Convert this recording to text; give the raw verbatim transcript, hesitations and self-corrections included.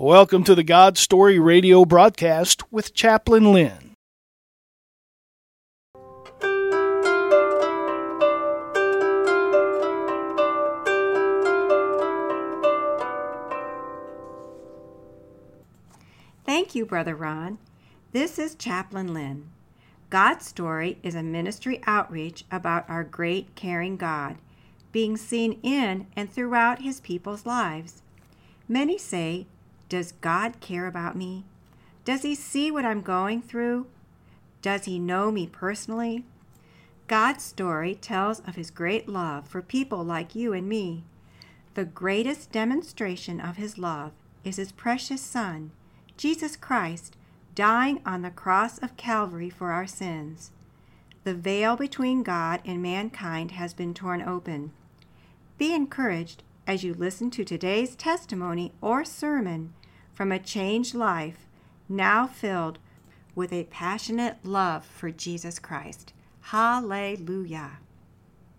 Welcome to the God Story Radio broadcast with Chaplain Lynn. Thank you, Brother Ron. This is Chaplain Lynn. God's Story is a ministry outreach about our great caring God, being seen in and throughout His people's lives. Many say, does God care about me? Does He see what I'm going through? Does He know me personally? God's Story tells of His great love for people like you and me. The greatest demonstration of His love is His precious Son, Jesus Christ, dying on the cross of Calvary for our sins. The veil between God and mankind has been torn open. Be encouraged as you listen to today's testimony or sermon from a changed life, now filled with a passionate love for Jesus Christ. Hallelujah.